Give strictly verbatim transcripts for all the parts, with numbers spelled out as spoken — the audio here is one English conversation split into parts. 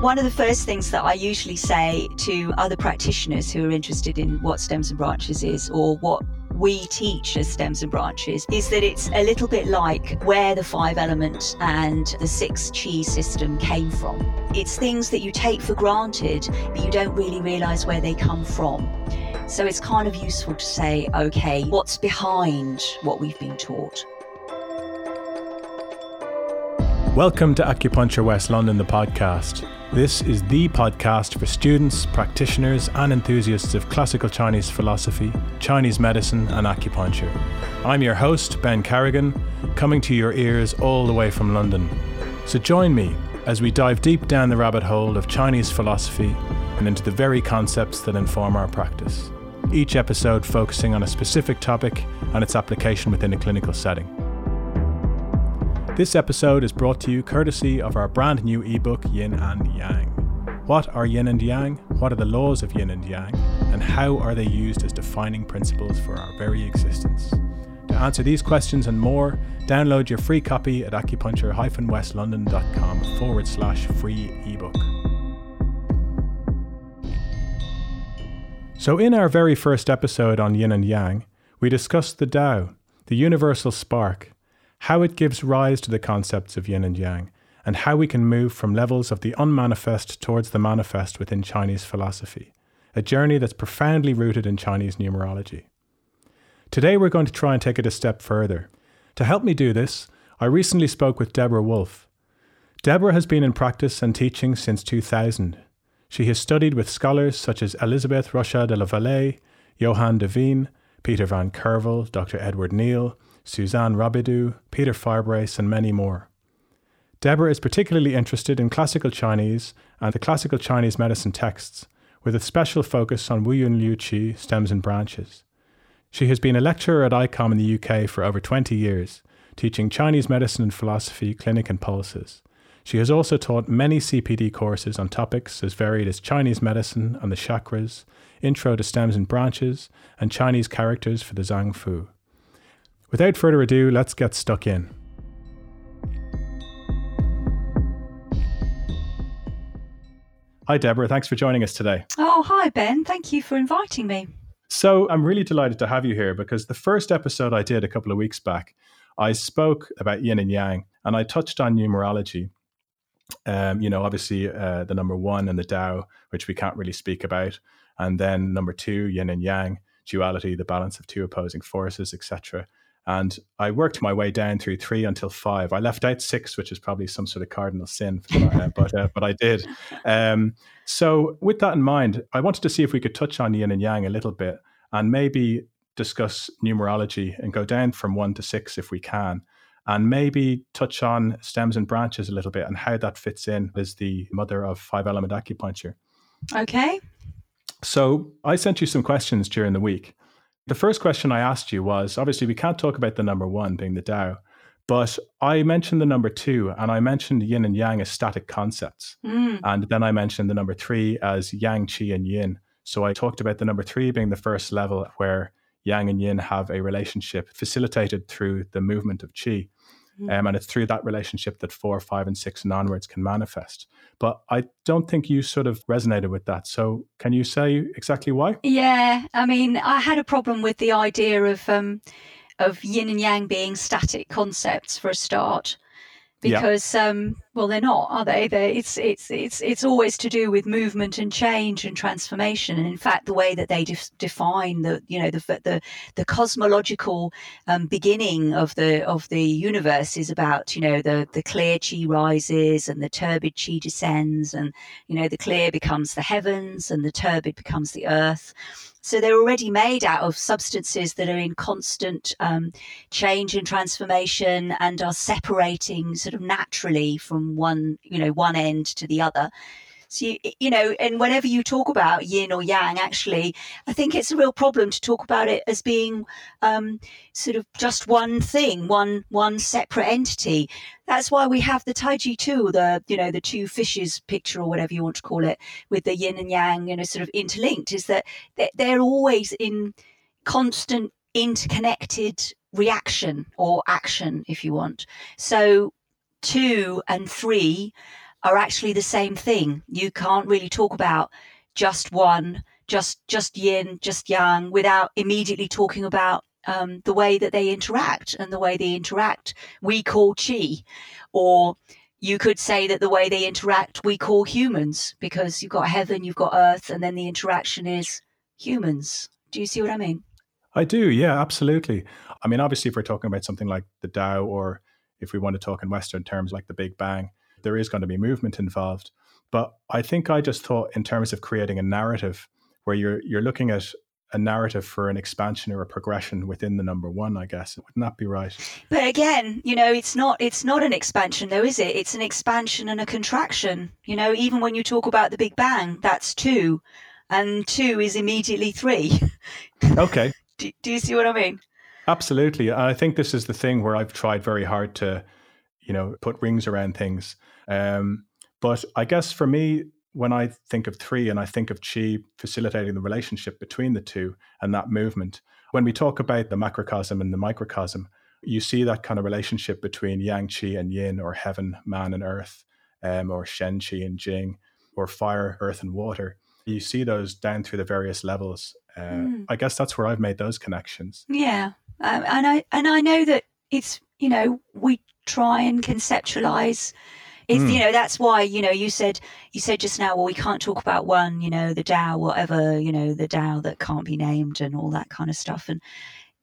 One of the first things that I usually say to other practitioners who are interested in what stems and branches is, or what we teach as stems and branches, is that it's a little bit like where the five element and the six qi system came from. It's things that you take for granted, but you don't really realize where they come from. So it's kind of useful to say, okay, what's behind what we've been taught? Welcome to Acupuncture West London, the podcast. This is the podcast for students, practitioners, and enthusiasts of classical Chinese philosophy, Chinese medicine, and acupuncture. I'm your host, Ben Carrigan, coming to your ears all the way from London. So join me as we dive deep down the rabbit hole of Chinese philosophy and into the very concepts that inform our practice. Each episode focusing on a specific topic and its application within a clinical setting. This episode is brought to you courtesy of our brand new ebook, Yin and Yang. What are yin and yang? What are the laws of yin and yang? And how are they used as defining principles for our very existence? To answer these questions and more, download your free copy at acupuncture-westlondon.com forward slash free ebook. So in our very first episode on yin and yang, we discussed the Tao, the universal spark, how it gives rise to the concepts of yin and yang, and how we can move from levels of the unmanifest towards the manifest within Chinese philosophy, a journey that's profoundly rooted in Chinese numerology. Today we're going to try and take it a step further. To help me do this, I recently spoke with Deborah Wolfe. Deborah has been in practice and teaching since two thousand. She has studied with scholars such as Elisabeth Rochat de la Vallée, Johann Devine, Peter Van Kervel, Doctor Edward Neal, Suzanne Robidoux, Peter Firebrace, and many more. Deborah is particularly interested in classical Chinese and the classical Chinese medicine texts, with a special focus on Wu Yun Liu Qi, stems and branches. She has been a lecturer at I COM in the U K for over twenty years, teaching Chinese medicine and philosophy, clinic and pulses. She has also taught many C P D courses on topics as varied as Chinese medicine and the chakras, intro to stems and branches, and Chinese characters for the Zhang Fu. Without further ado, let's get stuck in. Hi, Deborah. Thanks for joining us today. Oh, hi, Ben. Thank you for inviting me. So I'm really delighted to have you here because the first episode I did a couple of weeks back, I spoke about yin and yang and I touched on numerology. Um, you know, obviously uh, the number one and the Tao, which we can't really speak about. And then number two, yin and yang, duality, the balance of two opposing forces, et cetera. And I worked my way down through three until five. I left out six, which is probably some sort of cardinal sin, uh, but uh, but I did. Um, so with that in mind, I wanted to see if we could touch on yin and yang a little bit and maybe discuss numerology and go down from one to six if we can, and maybe touch on stems and branches a little bit and how that fits in as the mother of five element acupuncture. Okay. So I sent you some questions during the week. The first question I asked you was, obviously, we can't talk about the number one being the Tao, but I mentioned the number two and I mentioned yin and yang as static concepts. Mm. And then I mentioned the number three as yang, qi and yin. So I talked about the number three being the first level where yang and yin have a relationship facilitated through the movement of qi. Mm. Um, and it's through that relationship that four, five and six and onwards can manifest. But I don't think you sort of resonated with that. So can you say exactly why? Yeah, I mean, I had a problem with the idea of um, of yin and yang being static concepts for a start, because yeah. um, well, they're not, are they? They're, it's it's it's it's always to do with movement and change and transformation. And in fact, the way that they de- define the you know the the the cosmological um, beginning of the of the universe is about you know the the clear qi rises and the turbid qi descends, and you know the clear becomes the heavens and the turbid becomes the earth. So they're already made out of substances that are in constant um, change and transformation and are separating sort of naturally from one, you know, one end to the other. So, you, you know, and whenever you talk about yin or yang, actually, I think it's a real problem to talk about it as being um, sort of just one thing, one one separate entity. That's why we have the Taiji too, the, you know, the two fishes picture or whatever you want to call it, with the yin and yang, you know, sort of interlinked, is that they're always in constant interconnected reaction or action, if you want. So two and three are actually the same thing. You can't really talk about just one, just just yin, just yang, without immediately talking about um, the way that they interact. And the way they interact, we call qi. Or you could say that the way they interact, we call humans, because you've got heaven, you've got earth, and then the interaction is humans. Do you see what I mean? I do, yeah, absolutely. I mean, obviously, if we're talking about something like the Tao, or if we want to talk in Western terms like the Big Bang, there is going to be movement involved. But I think I just thought in terms of creating a narrative where you're you're looking at a narrative for an expansion or a progression within the number one, I guess. Wouldn't that be right? But again, you know, it's not it's not an expansion though, is it? It's an expansion and a contraction. You know, even when you talk about the Big Bang, that's two. And two is immediately three. Okay. Do, do you see what I mean? Absolutely. And I think this is the thing where I've tried very hard to, you know, put rings around things. Um, but I guess for me, when I think of three and I think of qi facilitating the relationship between the two and that movement, when we talk about the macrocosm and the microcosm, you see that kind of relationship between yang qi and yin, or heaven, man and earth, um, or shen qi and jing, or fire, earth and water. You see those down through the various levels. Uh, mm. I guess that's where I've made those connections. Yeah. Um, and I and I know that it's, you know, we try and conceptualize. It's, mm. you know, that's why, you know, you said you said just now, well, we can't talk about one, you know, the Tao, whatever, you know, the Tao that can't be named and all that kind of stuff. And,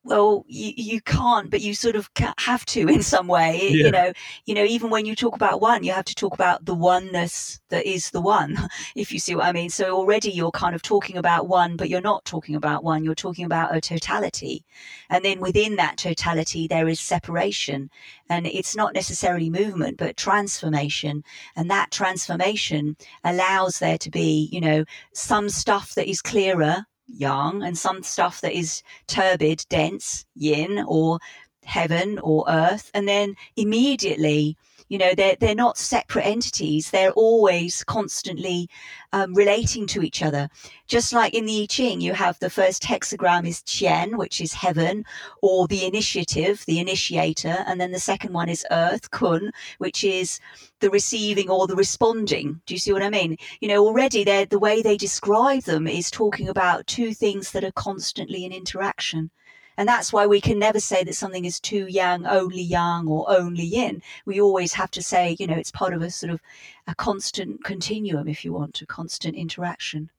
well, you, you can't, but you sort of have to in some way. Yeah. You know, you know, even when you talk about one, you have to talk about the oneness that is the one, if you see what I mean. So already you're kind of talking about one, but you're not talking about one. You're talking about a totality. And then within that totality, there is separation. And it's not necessarily movement, but transformation. And that transformation allows there to be, you know, some stuff that is clearer, yang, and some stuff that is turbid, dense, yin, or heaven or earth. And then immediately, you know, they're, they're not separate entities. They're always constantly um, relating to each other. Just like in the I Ching, you have the first hexagram is Qian, which is heaven, or the initiative, the initiator. And then the second one is earth, Kun, which is the receiving or the responding. Do you see what I mean? You know, already they're, the way they describe them is talking about two things that are constantly in interaction. And that's why we can never say that something is too yang, only yang, or only yin. We always have to say, you know, it's part of a sort of a constant continuum, if you want, a constant interaction.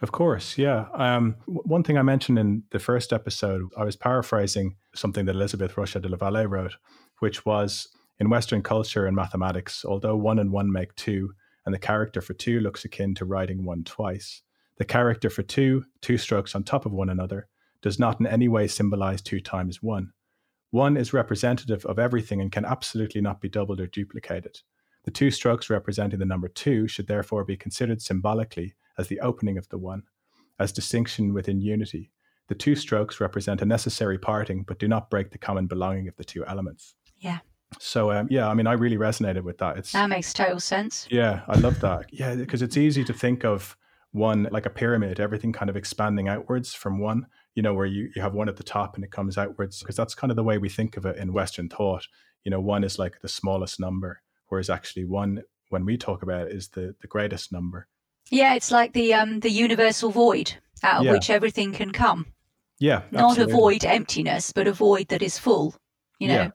Of course, yeah. Um, one thing I mentioned in the first episode, I was paraphrasing something that Elisabeth Rochat de la Vallée wrote, which was, in Western culture and mathematics, although one and one make two, and the character for two looks akin to writing one twice, the character for two, two strokes on top of one another, does not in any way symbolize two times one. One is representative of everything and can absolutely not be doubled or duplicated. The two strokes representing the number two should therefore be considered symbolically as the opening of the one, as distinction within unity. The two strokes represent a necessary parting, but do not break the common belonging of the two elements. Yeah. So, um, yeah, I mean, I really resonated with that. It's, that makes total sense. Yeah, I love that. Yeah, because it's easy to think of one like a pyramid, everything kind of expanding outwards from one, you know, where you, you have one at the top and it comes outwards, because that's kind of the way we think of it in Western thought. You know, one is like the smallest number, whereas actually one, when we talk about it, is the, the greatest number. Yeah, it's like the um the universal void out of yeah. which everything can come. Yeah, not absolutely. A void emptiness, but a void that is full, you know, yeah.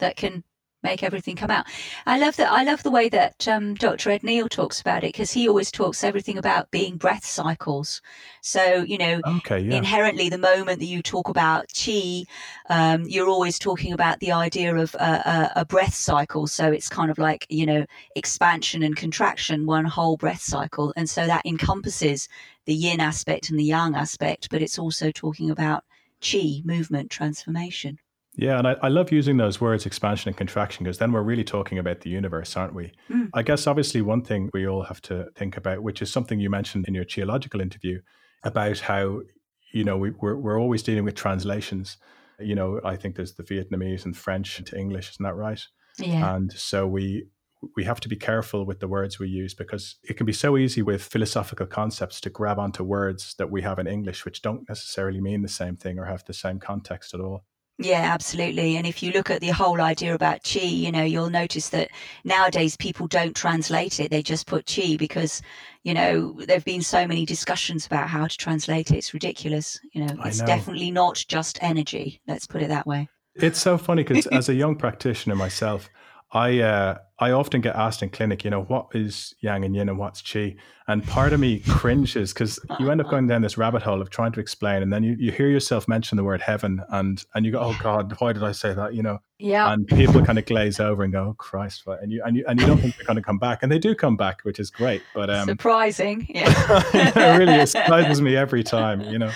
that can make everything come out. I love that. I love the way that um, Doctor Ed Neal talks about it, because he always talks everything about being breath cycles. So, you know, okay, yeah. inherently the moment that you talk about qi, um, you're always talking about the idea of a, a, a breath cycle. So it's kind of like, you know, expansion and contraction, one whole breath cycle. And so that encompasses the yin aspect and the yang aspect, but it's also talking about qi, movement, transformation. Yeah, and I, I love using those words, expansion and contraction, because then we're really talking about the universe, aren't we? Mm. I guess obviously one thing we all have to think about, which is something you mentioned in your geological interview, about how, you know, we, we're, we're always dealing with translations. You know, I think there's the Vietnamese and French to English, isn't that right? Yeah. And so we we have to be careful with the words we use, because it can be so easy with philosophical concepts to grab onto words that we have in English, which don't necessarily mean the same thing or have the same context at all. Yeah, absolutely. And if you look at the whole idea about qi, you know, you'll notice that nowadays people don't translate it. They just put qi because, you know, there have been so many discussions about how to translate it. It's ridiculous. You know, it's know. definitely not just energy. Let's put it that way. It's so funny because as a young practitioner myself, I uh, I often get asked in clinic, you know, what is yang and yin and what's qi? And part of me cringes because you end up going down this rabbit hole of trying to explain, and then you, you hear yourself mention the word heaven, and and you go, oh God, why did I say that? You know, yeah. And people kind of glaze over and go, oh Christ, what? and you and you and you don't think they're going to come back, and they do come back, which is great. But um, surprising, yeah, it really surprises me every time, you know.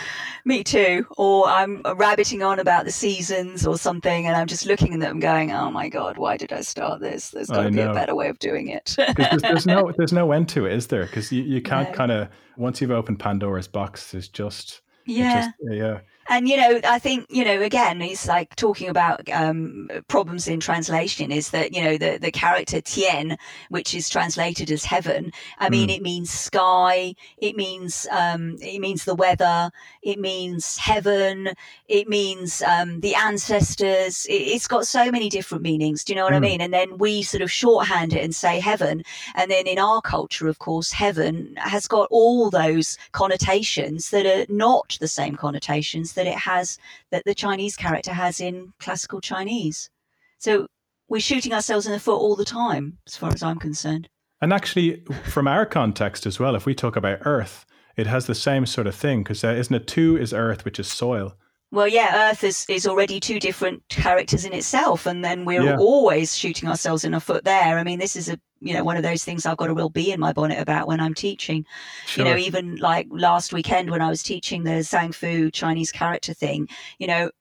Me too. Or I'm rabbiting on about the seasons or something, and I'm just looking at them going, oh my God, why did I start this? There's got to be a better way of doing it. there's, there's, no, there's no end to it, is there? Because you, you can't no. kind of, once you've opened Pandora's box, there's just... Yeah. Just, yeah. And, you know, I think, you know, again, it's like talking about um, problems in translation is that, you know, the, the character Tian, which is translated as heaven, I mean, mm. it means sky, it means um, it means the weather, it means heaven, it means um, the ancestors. It, it's got so many different meanings. Do you know what mm. I mean? And then we sort of shorthand it and say heaven. And then in our culture, of course, heaven has got all those connotations that are not the same connotations that it has, that the Chinese character has in classical Chinese. So we're shooting ourselves in the foot all the time, as far as I'm concerned. And actually, from our context as well, if we talk about earth, it has the same sort of thing, because uh, isn't it two is earth, which is soil? Well, yeah, earth is, is already two different characters in itself, and then we're yeah. always shooting ourselves in the foot there. I mean, this is a you know, one of those things I've got a real bee in my bonnet about when I'm teaching. Sure. You know, even like last weekend when I was teaching the Zhang Fu Chinese character thing, you know,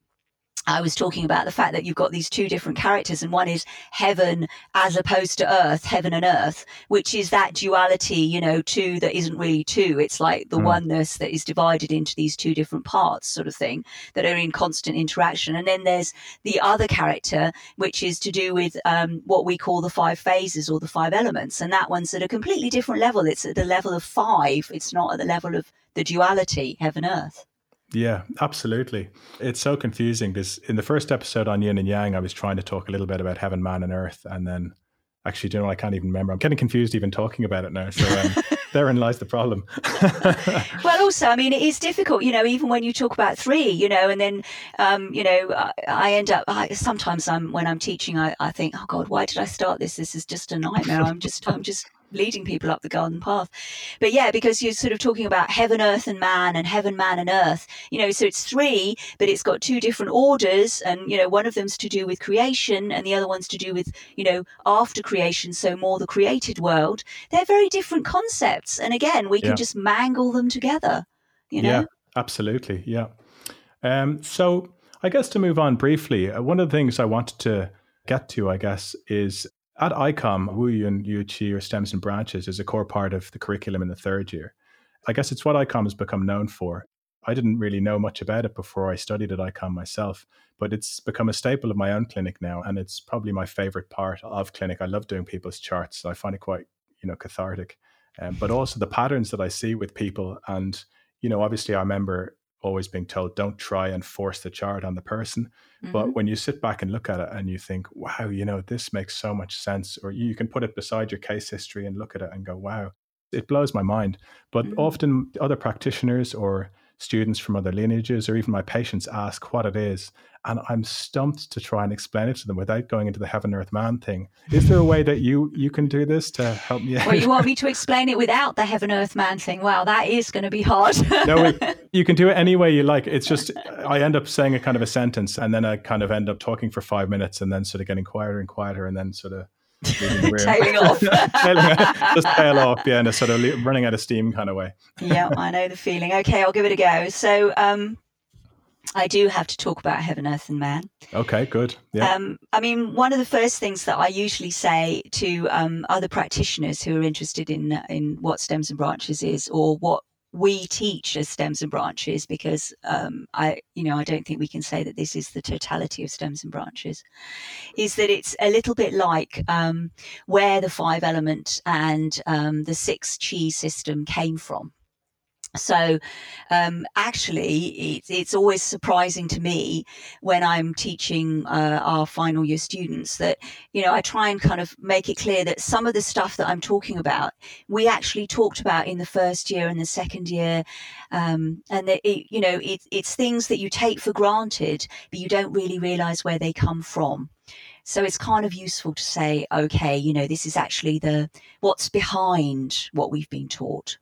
I was talking about the fact that you've got these two different characters, and one is heaven as opposed to earth, heaven and earth, which is that duality, you know, two that isn't really two. It's like the mm. oneness that is divided into these two different parts sort of thing that are in constant interaction. And then there's the other character, which is to do with um, what we call the five phases or the five elements. And that one's at a completely different level. It's at the level of five. It's not at the level of the duality, heaven, earth. Yeah, absolutely. It's so confusing because in the first episode on Yin and Yang, I was trying to talk a little bit about heaven, man, and earth. And then actually, do you know, I can't even remember. I'm getting confused even talking about it now. So um, therein lies the problem. Well, also, I mean, it is difficult, you know, even when you talk about three, you know, and then, um, you know, I, I end up, I, sometimes I'm when I'm teaching, I, I think, oh God, why did I start this? This is just a nightmare. I'm just, I'm just. leading people up the garden path. But yeah, because you're sort of talking about heaven, earth and man, and heaven, man and earth, you know, so it's three, but it's got two different orders. And, you know, one of them's to do with creation and the other one's to do with, you know, after creation. So more the created world. They're very different concepts. And again, we yeah. can just mangle them together, you know? Yeah, absolutely. Yeah. Um, so I guess to move on briefly, one of the things I wanted to get to, I guess, is at I COM, Wu Yun Liu Qi, or Stems and Branches, is a core part of the curriculum in the third year. I guess it's what I COM has become known for. I didn't really know much about it before I studied at I COM myself, but it's become a staple of my own clinic now, and it's probably my favorite part of clinic. I love doing people's charts. I find it quite, you know, cathartic, um, but also the patterns that I see with people. And, you know, obviously I remember always being told, don't try and force the chart on the person. Mm-hmm. But when you sit back and look at it and you think, wow, you know, this makes so much sense, or you can put it beside your case history and look at it and go, wow, it blows my mind. But mm-hmm. often other practitioners or students from other lineages or even my patients ask what it is, and I'm stumped to try and explain it to them without going into the heaven earth man thing. Is there a way that you you can do this to help me out? Well, you want me to explain it without the heaven earth man thing? Wow, that is going to be hard. No, it, you can do it any way you like. It's just I end up saying a kind of a sentence, and then I kind of end up talking for five minutes and then sort of getting quieter and quieter, and then sort of tailing off. tailing, just tail off, yeah, in a sort of running out of steam kind of way. Yeah, I know the feeling. Okay, I'll give it a go. So um, I do have to talk about heaven, earth and man. Okay, good. Yeah. Um, I mean, one of the first things that I usually say to um, other practitioners who are interested in in what Stems and Branches is, or what we teach as Stems and Branches, because um, I, you know, I don't think we can say that this is the totality of Stems and Branches, is that it's a little bit like um, where the five element and um, the six qi system came from. So um, actually, it's, it's always surprising to me when I'm teaching uh, our final year students that, you know, I try and kind of make it clear that some of the stuff that I'm talking about, we actually talked about in the first year and the second year. Um, and, that it, you know, it, it's things that you take for granted, but you don't really realize where they come from. So it's kind of useful to say, OK, you know, this is actually the what's behind what we've been taught.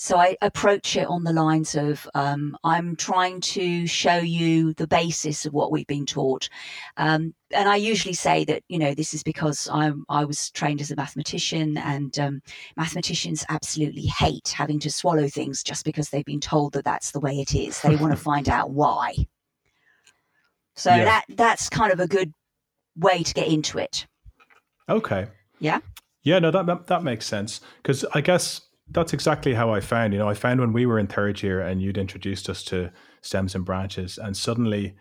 So I approach it on the lines of um, I'm trying to show you the basis of what we've been taught. Um, and I usually say that, you know, this is because I'm, I was trained as a mathematician, and um, mathematicians absolutely hate having to swallow things just because they've been told that that's the way it is. They want to find out why. So yeah. that that's kind of a good way to get into it. Okay. Yeah. Yeah, no, that, that, that makes sense, because I guess that's exactly how I found, you know, I found when we were in third year and you'd introduced us to stems and branches, and suddenly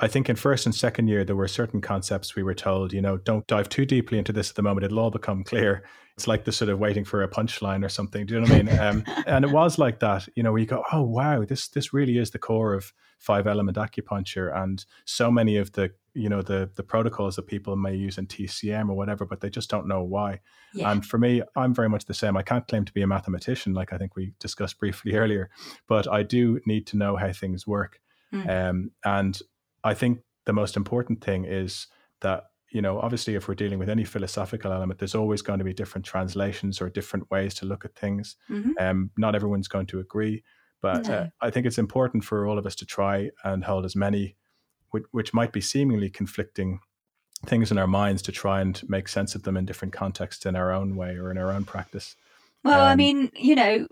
I think in first and second year, there were certain concepts we were told, you know, don't dive too deeply into this at the moment. It'll all become clear. It's like the sort of waiting for a punchline or something. Do you know what I mean? Um, and it was like that, you know, where you go, oh, wow, this, this really is the core of five element acupuncture and so many of the, you know, the, the protocols that people may use in T C M or whatever, but they just don't know why. Yeah. And for me, I'm very much the same. I can't claim to be a mathematician, like I think we discussed briefly earlier, but I do need to know how things work. Mm. Um, and I think the most important thing is that, you know, obviously if we're dealing with any philosophical element, there's always going to be different translations or different ways to look at things. Mm-hmm. Um, not everyone's going to agree, but no. uh, I think it's important for all of us to try and hold as many, which, which might be seemingly conflicting things in our minds, to try and make sense of them in different contexts in our own way or in our own practice. Well, um, I mean, you know,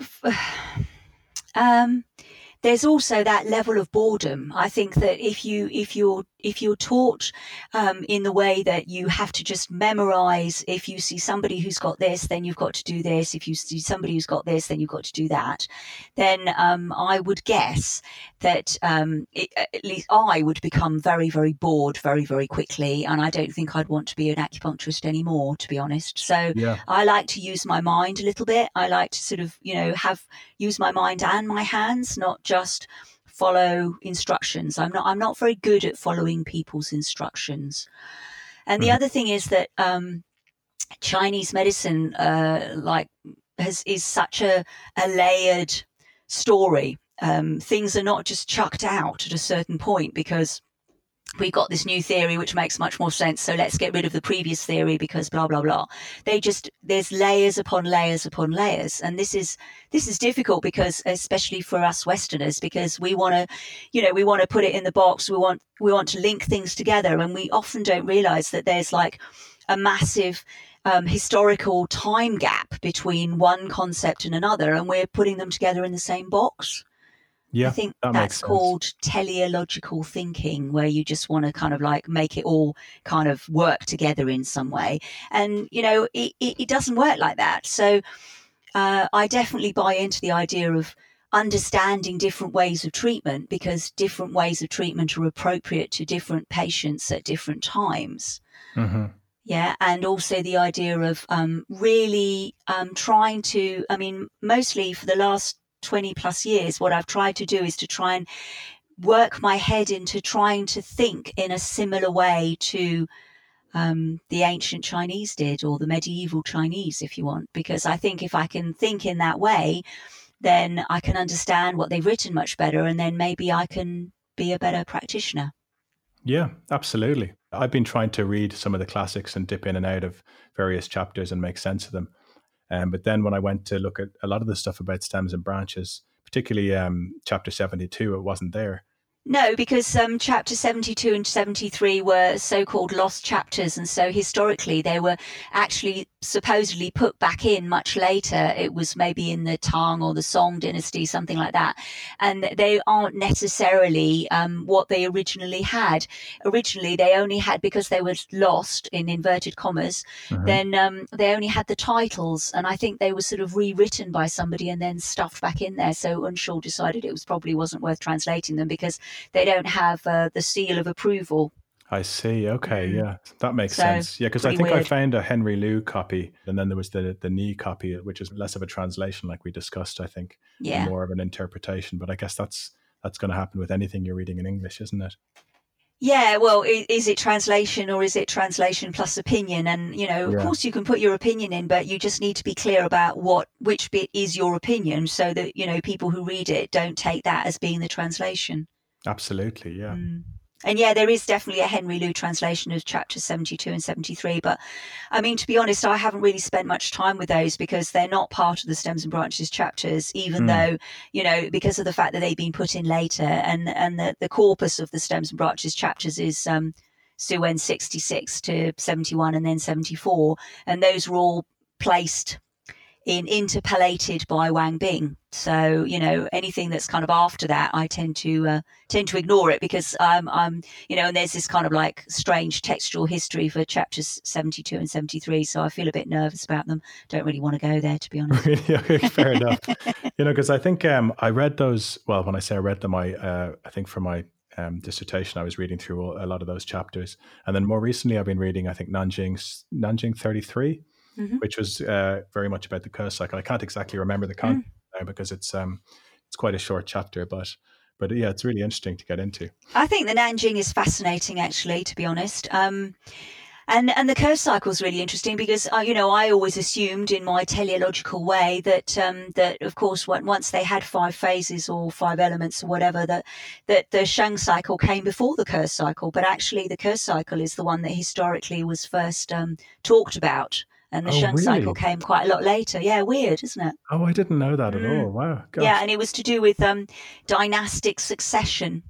um, there's also that level of boredom. I think that if you if you're if you're taught um, in the way that you have to just memorize, if you see somebody who's got this, then you've got to do this. If you see somebody who's got this, then you've got to do that. Then um, I would guess that um, it, at least I would become very, very bored very, very quickly. And I don't think I'd want to be an acupuncturist anymore, to be honest. So yeah. I like to use my mind a little bit. I like to sort of, you know, have use my mind and my hands, not just follow instructions. I'm not I'm not very good at following people's instructions. And the mm. other thing is that um, Chinese medicine uh, like has is such a, a layered story. Um, things are not just chucked out at a certain point because we've got this new theory which makes much more sense, so let's get rid of the previous theory because blah blah blah. They just there's layers upon layers upon layers, and this is this is difficult, because especially for us Westerners, because we want to, you know, we want to put it in the box. We want we want to link things together, and we often don't realize that there's like a massive um, historical time gap between one concept and another, and we're putting them together in the same box. Yeah, I think that that's called teleological thinking, where you just want to kind of like make it all kind of work together in some way. And, you know, it, it, it doesn't work like that. So uh, I definitely buy into the idea of understanding different ways of treatment, because different ways of treatment are appropriate to different patients at different times. Mm-hmm. Yeah. And also the idea of um, really um, trying to, I mean, mostly for the last twenty plus years, what I've tried to do is to try and work my head into trying to think in a similar way to um, the ancient Chinese did, or the medieval Chinese, if you want, because I think if I can think in that way, then I can understand what they've written much better, and then maybe I can be a better practitioner. Yeah, absolutely. I've been trying to read some of the classics and dip in and out of various chapters and make sense of them. Um, but then when I went to look at a lot of the stuff about stems and branches, particularly um, chapter seventy-two, it wasn't there. No, because um, chapter seventy-two and seventy-three were so-called lost chapters. And so historically, they were actually supposedly put back in much later. It was maybe in the Tang or the Song dynasty, something like that. And they aren't necessarily um, what they originally had. Originally, they only had, because they were lost in inverted commas, mm-hmm. then um, they only had the titles. And I think they were sort of rewritten by somebody and then stuffed back in there. So Unshaw decided it was probably wasn't worth translating them because they don't have uh, the seal of approval. I see. Okay. Yeah, that makes so, sense. Yeah, because I think weird. I found a Henry Liu copy, and then there was the the Ni copy, which is less of a translation, like we discussed, I think, yeah. more of an interpretation. But I guess that's that's going to happen with anything you're reading in English, isn't it? Yeah, well, is it translation or is it translation plus opinion? And, you know, of yeah. course you can put your opinion in, but you just need to be clear about what which bit is your opinion so that, you know, people who read it don't take that as being the translation. Absolutely, yeah. Mm. And, yeah, there is definitely a Henry Liu translation of chapters seventy-two and seventy-three. But, I mean, to be honest, I haven't really spent much time with those because they're not part of the Stems and Branches chapters, even mm. though, you know, because of the fact that they've been put in later. And, and the, the corpus of the Stems and Branches chapters is um, Suwen sixty-six to seventy-one and then seventy-four. And those were all placed in interpolated by Wang Bing. So, you know, anything that's kind of after that, I tend to uh, tend to ignore it because I'm, I'm, you know, and there's this kind of like strange textual history for chapters seventy-two and seventy-three. So I feel a bit nervous about them. Don't really want to go there, to be honest. Fair enough. You know, because I think um, I read those. Well, when I say I read them, I uh, I think for my um, dissertation, I was reading through a lot of those chapters. And then more recently, I've been reading, I think, Nanjing, Nanjing thirty-three, mm-hmm. which was uh, very much about the curse cycle. I can't exactly remember the content. Mm. Because it's um it's quite a short chapter, but but yeah, it's really interesting to get into. I think the Nanjing is fascinating, actually, to be honest. Um, and and the curse cycle is really interesting because uh, you know, I always assumed in my teleological way that um that of course once they had five phases or five elements or whatever, that that the Shang cycle came before the curse cycle, but actually the curse cycle is the one that historically was first um talked about. And the oh, Shang really? cycle came quite a lot later. Yeah, weird, isn't it? Oh, I didn't know that at mm. all. Wow. Gosh. Yeah, and it was to do with um, dynastic succession.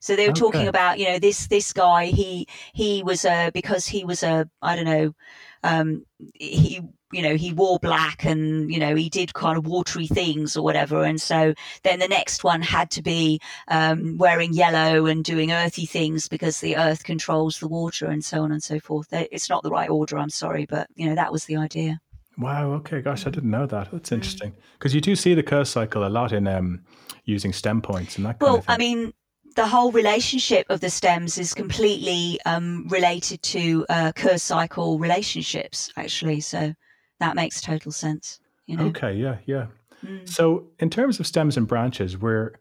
So they were okay. talking about, you know, this this guy, he he was a, because he was a, I don't know, um, he, you know, he wore black and, you know, he did kind of watery things or whatever. And so then the next one had to be um, wearing yellow and doing earthy things because the earth controls the water and so on and so forth. It's not the right order, I'm sorry, but, you know, that was the idea. Wow. Okay. Gosh, I didn't know that. That's interesting. Because you do see the curse cycle a lot in um, using stem points and that kind well, of thing. Well, I mean, the whole relationship of the stems is completely um, related to uh, curse cycle relationships, actually. So that makes total sense. You know? Okay. Yeah. Yeah. Mm. So in terms of stems and branches, we're,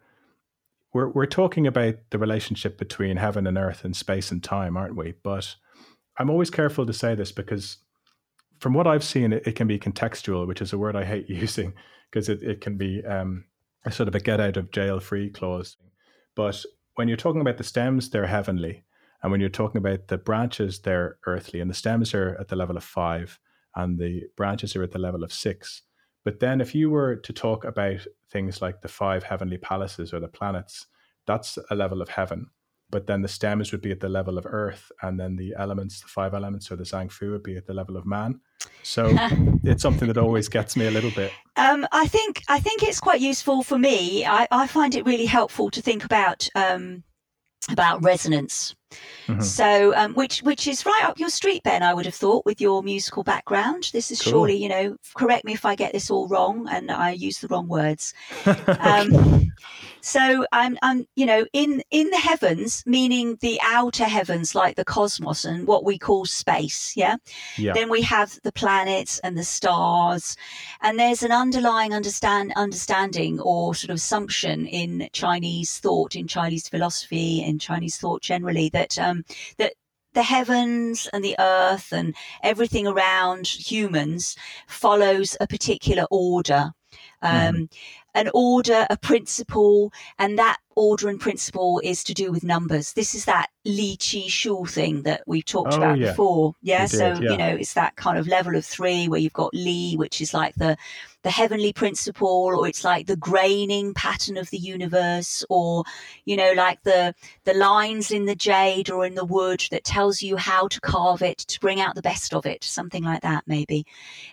we're, we're talking about the relationship between heaven and earth and space and time, aren't we? But I'm always careful to say this because from what I've seen, it, it can be contextual, which is a word I hate using because it, it can be um, a sort of a get out of jail free clause. But when you're talking about the stems, they're heavenly. And when you're talking about the branches, they're earthly. And the stems are at the level of five and the branches are at the level of six. But then if you were to talk about things like the five heavenly palaces or the planets, that's a level of heaven. But then the stems would be at the level of earth. And then the elements, the five elements or the Zang Fu would be at the level of man. So it's something that always gets me a little bit. Um, I think I think it's quite useful for me. I, I find it really helpful to think about um, about resonance. Mm-hmm. So um, which which is right up your street, Ben, I would have thought, with your musical background. This is cool. Surely, you know, correct me if I get this all wrong and I use the wrong words. um, so I'm, I'm, you know, in, in the heavens, meaning the outer heavens, like the cosmos and what we call space. Yeah? yeah. Then we have the planets and the stars, and there's an underlying understand understanding or sort of assumption in Chinese thought, in Chinese philosophy, in Chinese thought generally, that That, um, that the heavens and the earth and everything around humans follows a particular order, um, mm. an order, a principle, and that order and principle is to do with numbers. This is that Li Chi Shu thing that we talked oh, about yeah. before. Yeah, Indeed, so yeah. you know, it's that kind of level of three where you've got Li, which is like the the heavenly principle, or it's like the graining pattern of the universe, or, you know, like the the lines in the jade or in the wood that tells you how to carve it to bring out the best of it, something like that maybe.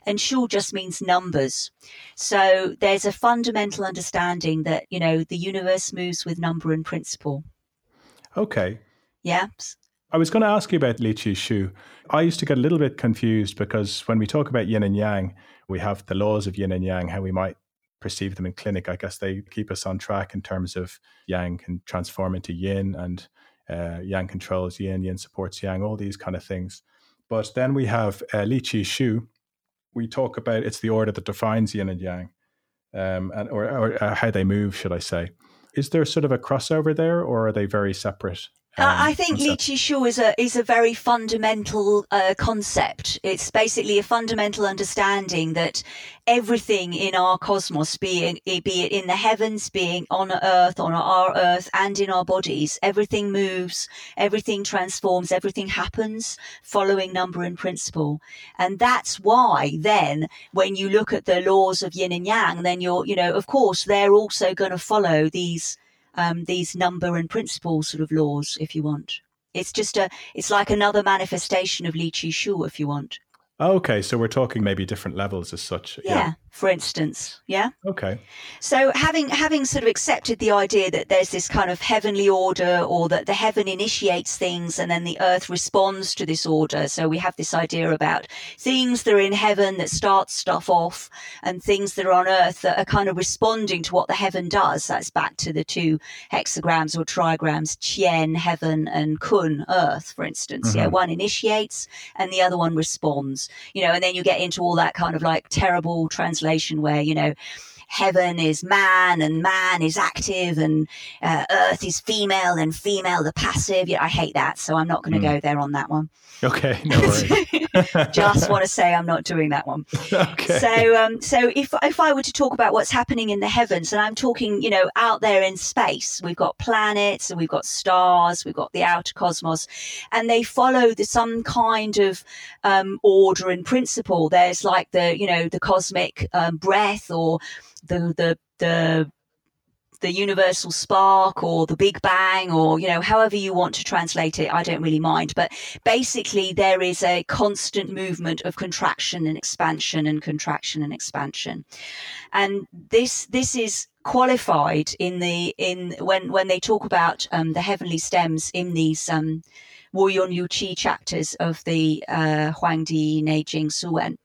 And Shu just means numbers. So there's a fundamental understanding that, you know, the universe moves with number and principle. Okay. Yeah. I was going to ask you about Li Chi Shu. I used to get a little bit confused because when we talk about yin and yang, we have the laws of yin and yang, how we might perceive them in clinic. I guess they keep us on track in terms of yang can transform into yin and uh, yang controls yin, yin supports yang, all these kind of things. But then we have uh, Li Chi Shu. We talk about it's the order that defines yin and yang, um, and or, or uh, how they move, should I say. Is there sort of a crossover there, or are they very separate? Um, uh, I think concept? Li Chi Shu is a, is a very fundamental uh, concept. It's basically a fundamental understanding that everything in our cosmos, be it, be it in the heavens, being on Earth, on our Earth, and in our bodies, everything moves, everything transforms, everything happens following number and principle. And that's why then when you look at the laws of yin and yang, then you're, you know, of course, they're also going to follow these Um, these number and principle sort of laws, if you want. It's just a, it's like another manifestation of Li Chi Shu, if you want. Okay, so we're talking maybe different levels as such. Yeah, yeah, for instance. Yeah. Okay. So having having sort of accepted the idea that there's this kind of heavenly order, or that the heaven initiates things and then the earth responds to this order. So we have this idea about things that are in heaven that start stuff off, and things that are on earth that are kind of responding to what the heaven does. That's back to the two hexagrams or trigrams, Qian, heaven, and Kun, earth, for instance. Mm-hmm. Yeah, one initiates and the other one responds. You know, and then you get into all that kind of like terrible translation where, you know, heaven is man and man is active, and uh, earth is female and female the passive. Yeah, I hate that. So I'm not going to mm. go there on that one. Okay, no worries. Just want to say I'm not doing that one. Okay. So um, so if, if I were to talk about what's happening in the heavens, and I'm talking, you know, out there in space, we've got planets and we've got stars, we've got the outer cosmos, and they follow the, some kind of um, order and principle. There's like the, you know, the cosmic um, breath, or the the the the universal spark, or the Big Bang, or, you know, however you want to translate it. I don't really mind, but basically there is a constant movement of contraction and expansion and contraction and expansion. And this this is qualified in the in when when they talk about um, the heavenly stems in these um, Wu Yun Liu Qi chapters of the uh, Huangdi Neijing Suwen.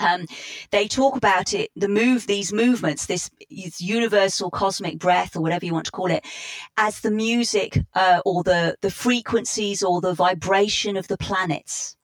Um, they talk about it, the move, these movements, this universal cosmic breath, or whatever you want to call it, as the music uh, or the, the frequencies or the vibration of the planets.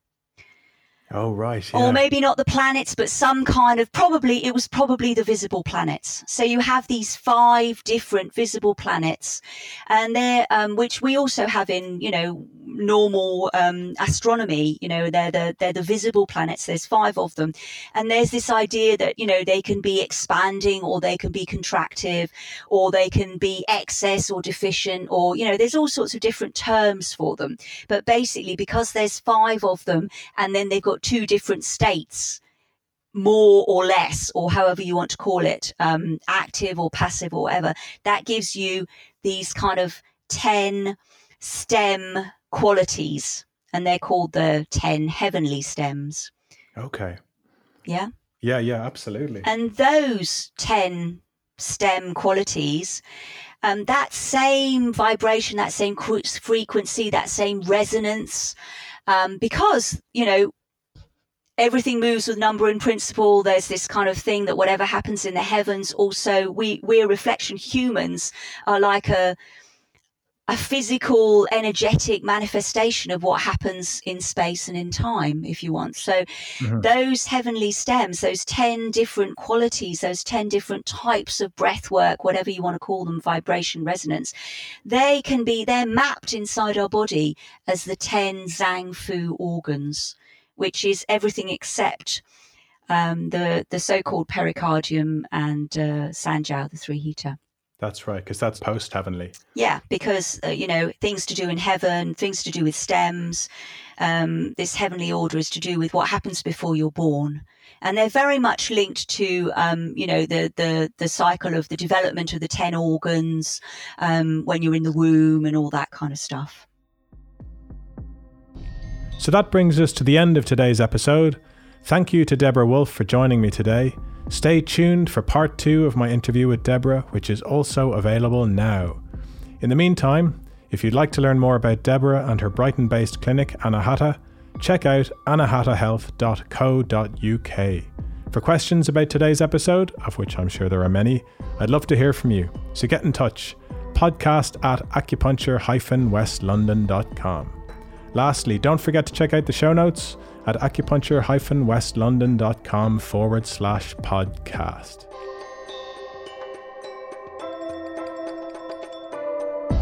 Oh, right. Yeah. Or maybe not the planets, but some kind of, probably, it was probably the visible planets. So you have these five different visible planets, and they're, um, which we also have in, you know, normal um, astronomy, you know, they're the, they're the visible planets. There's five of them. And there's this idea that, you know, they can be expanding, or they can be contractive, or they can be excess or deficient, or, you know, there's all sorts of different terms for them. But basically, because there's five of them, and then they've got two different states, more or less, or however you want to call it, um, active or passive or whatever, that gives you these kind of ten stem qualities, and they're called the ten heavenly stems. Okay. Yeah? Yeah, yeah, absolutely. And those ten stem qualities, um, that same vibration, that same frequency, that same resonance, um, because, you know, everything moves with number and principle. There's this kind of thing that whatever happens in the heavens, also we, we're a reflection. Humans are like a a physical, energetic manifestation of what happens in space and in time, if you want. So mm-hmm. those heavenly stems, those ten different qualities, those ten different types of breath work, whatever you want to call them, vibration, resonance, they can be, they're mapped inside our body as the ten Zang Fu organs, which is everything except um, the the so-called pericardium and uh, Sanjiao, the three-heater. That's right, because that's post-heavenly. Yeah, because, uh, you know, things to do in heaven, things to do with stems. Um, this heavenly order is to do with what happens before you're born. And they're very much linked to, um, you know, the, the, the cycle of the development of the ten organs um, when you're in the womb and all that kind of stuff. So that brings us to the end of today's episode. Thank you to Deborah Wolfe for joining me today. Stay tuned for part two of my interview with Deborah, which is also available now. In the meantime, if you'd like to learn more about Deborah and her Brighton-based clinic, Anahata, check out anahata health dot co dot u k. For questions about today's episode, of which I'm sure there are many, I'd love to hear from you, so get in touch. podcast at acupuncture dash west london dot com. Lastly, don't forget to check out the show notes at acupuncture dash west london dot com forward slash podcast.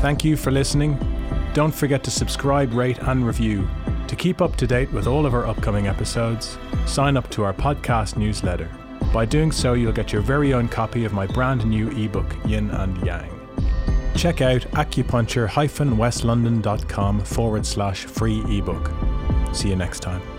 Thank you for listening. Don't forget to subscribe, rate, and review. To keep up to date with all of our upcoming episodes, sign up to our podcast newsletter. By doing so, you'll get your very own copy of my brand new ebook, Yin and Yang. Check out acupuncture dash west london dot com forward slash free ebook. See you next time.